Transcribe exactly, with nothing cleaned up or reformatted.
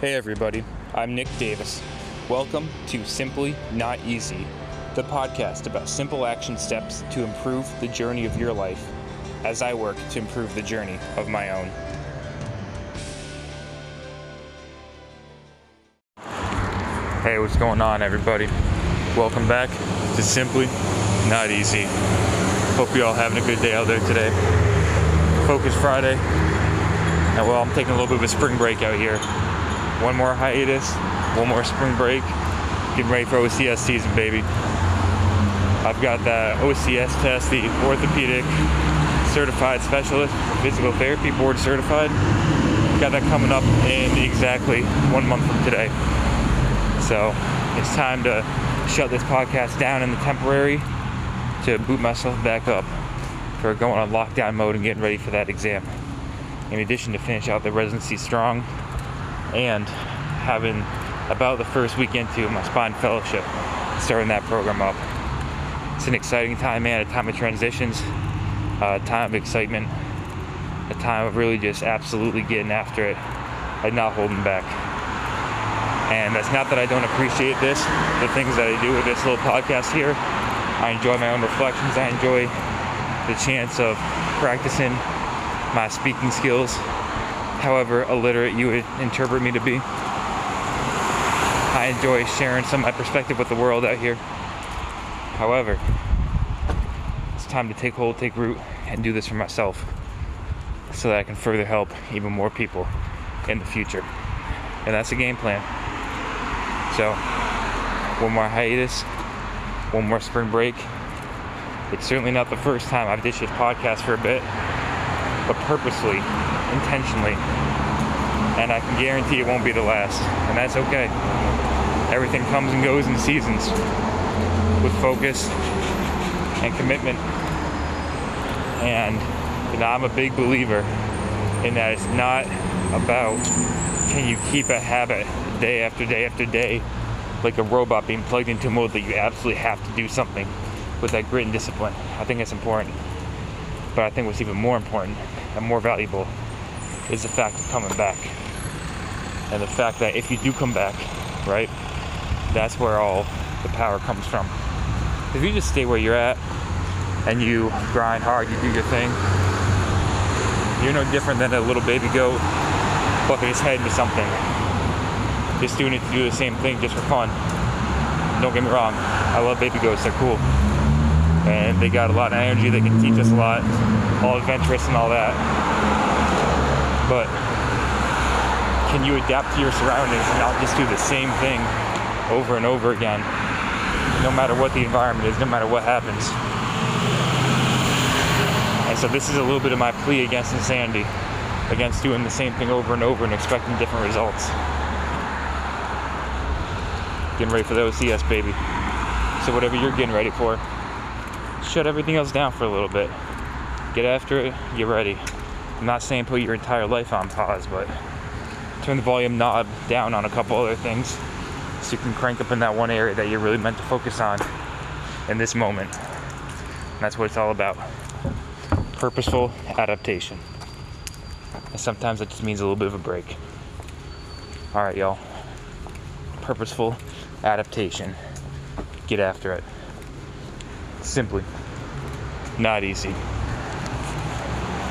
Hey everybody, I'm Nick Davis. Welcome to Simply Not Easy, the podcast about simple action steps to improve the journey of your life as I work to improve the journey of my own. Hey, what's going on everybody? Welcome back to Simply Not Easy. Hope you're all having a good day out there today. Focus Friday. And well, I'm taking a little bit of a spring break out here. One more hiatus, one more spring break, getting ready for O C S season, baby. I've got that O C S test, the orthopedic certified specialist, physical therapy board certified. Got that coming up in exactly one month from today. So it's time to shut this podcast down in the temporary to boot myself back up for going on lockdown mode and getting ready for that exam. In addition to finish out the residency strong, and having about the first week into my spine fellowship, starting that program up. It's an exciting time, man, a time of transitions, a time of excitement, a time of really just absolutely getting after it and not holding back. And that's not that I don't appreciate this, the things that I do with this little podcast here. I enjoy my own reflections. I enjoy the chance of practicing my speaking skills, however illiterate you would interpret me to be. I enjoy sharing some of my perspective with the world out here. However, it's time to take hold, take root, and do this for myself so that I can further help even more people in the future. And that's the game plan. So, one more hiatus, one more spring break. It's certainly not the first time I've ditched this podcast for a bit, but purposely, intentionally, and I can guarantee it won't be the last, and that's okay. Everything comes and goes in seasons. With focus and commitment, and you know, I'm a big believer in that it's not about can you keep a habit day after day after day, like a robot being plugged into a mode that you absolutely have to do something with that grit and discipline. I think that's important, but I think what's even more important and more valuable is the fact of coming back, and the fact that if you do come back, right, that's where all the power comes from. If you just stay where you're at and you grind hard, you do your thing, you're no different than a little baby goat bucking his head into something, just doing it to do the same thing just for fun. Don't get me wrong, I love baby goats, they're cool, and they got a lot of energy, they can teach us a lot, all adventurous and all that. But can you adapt to your surroundings and not just do the same thing over and over again, no matter what the environment is, no matter what happens? And so this is a little bit of my plea against insanity, against doing the same thing over and over and expecting different results. Getting ready for the O C S, baby. So whatever you're getting ready for, shut everything else down for a little bit. Get after it, get ready. I'm not saying put your entire life on pause, but turn the volume knob down on a couple other things so you can crank up in that one area that you're really meant to focus on in this moment. And that's what it's all about. Purposeful adaptation. And sometimes that just means a little bit of a break. All right, y'all. Purposeful adaptation. Get after it. Simply not easy.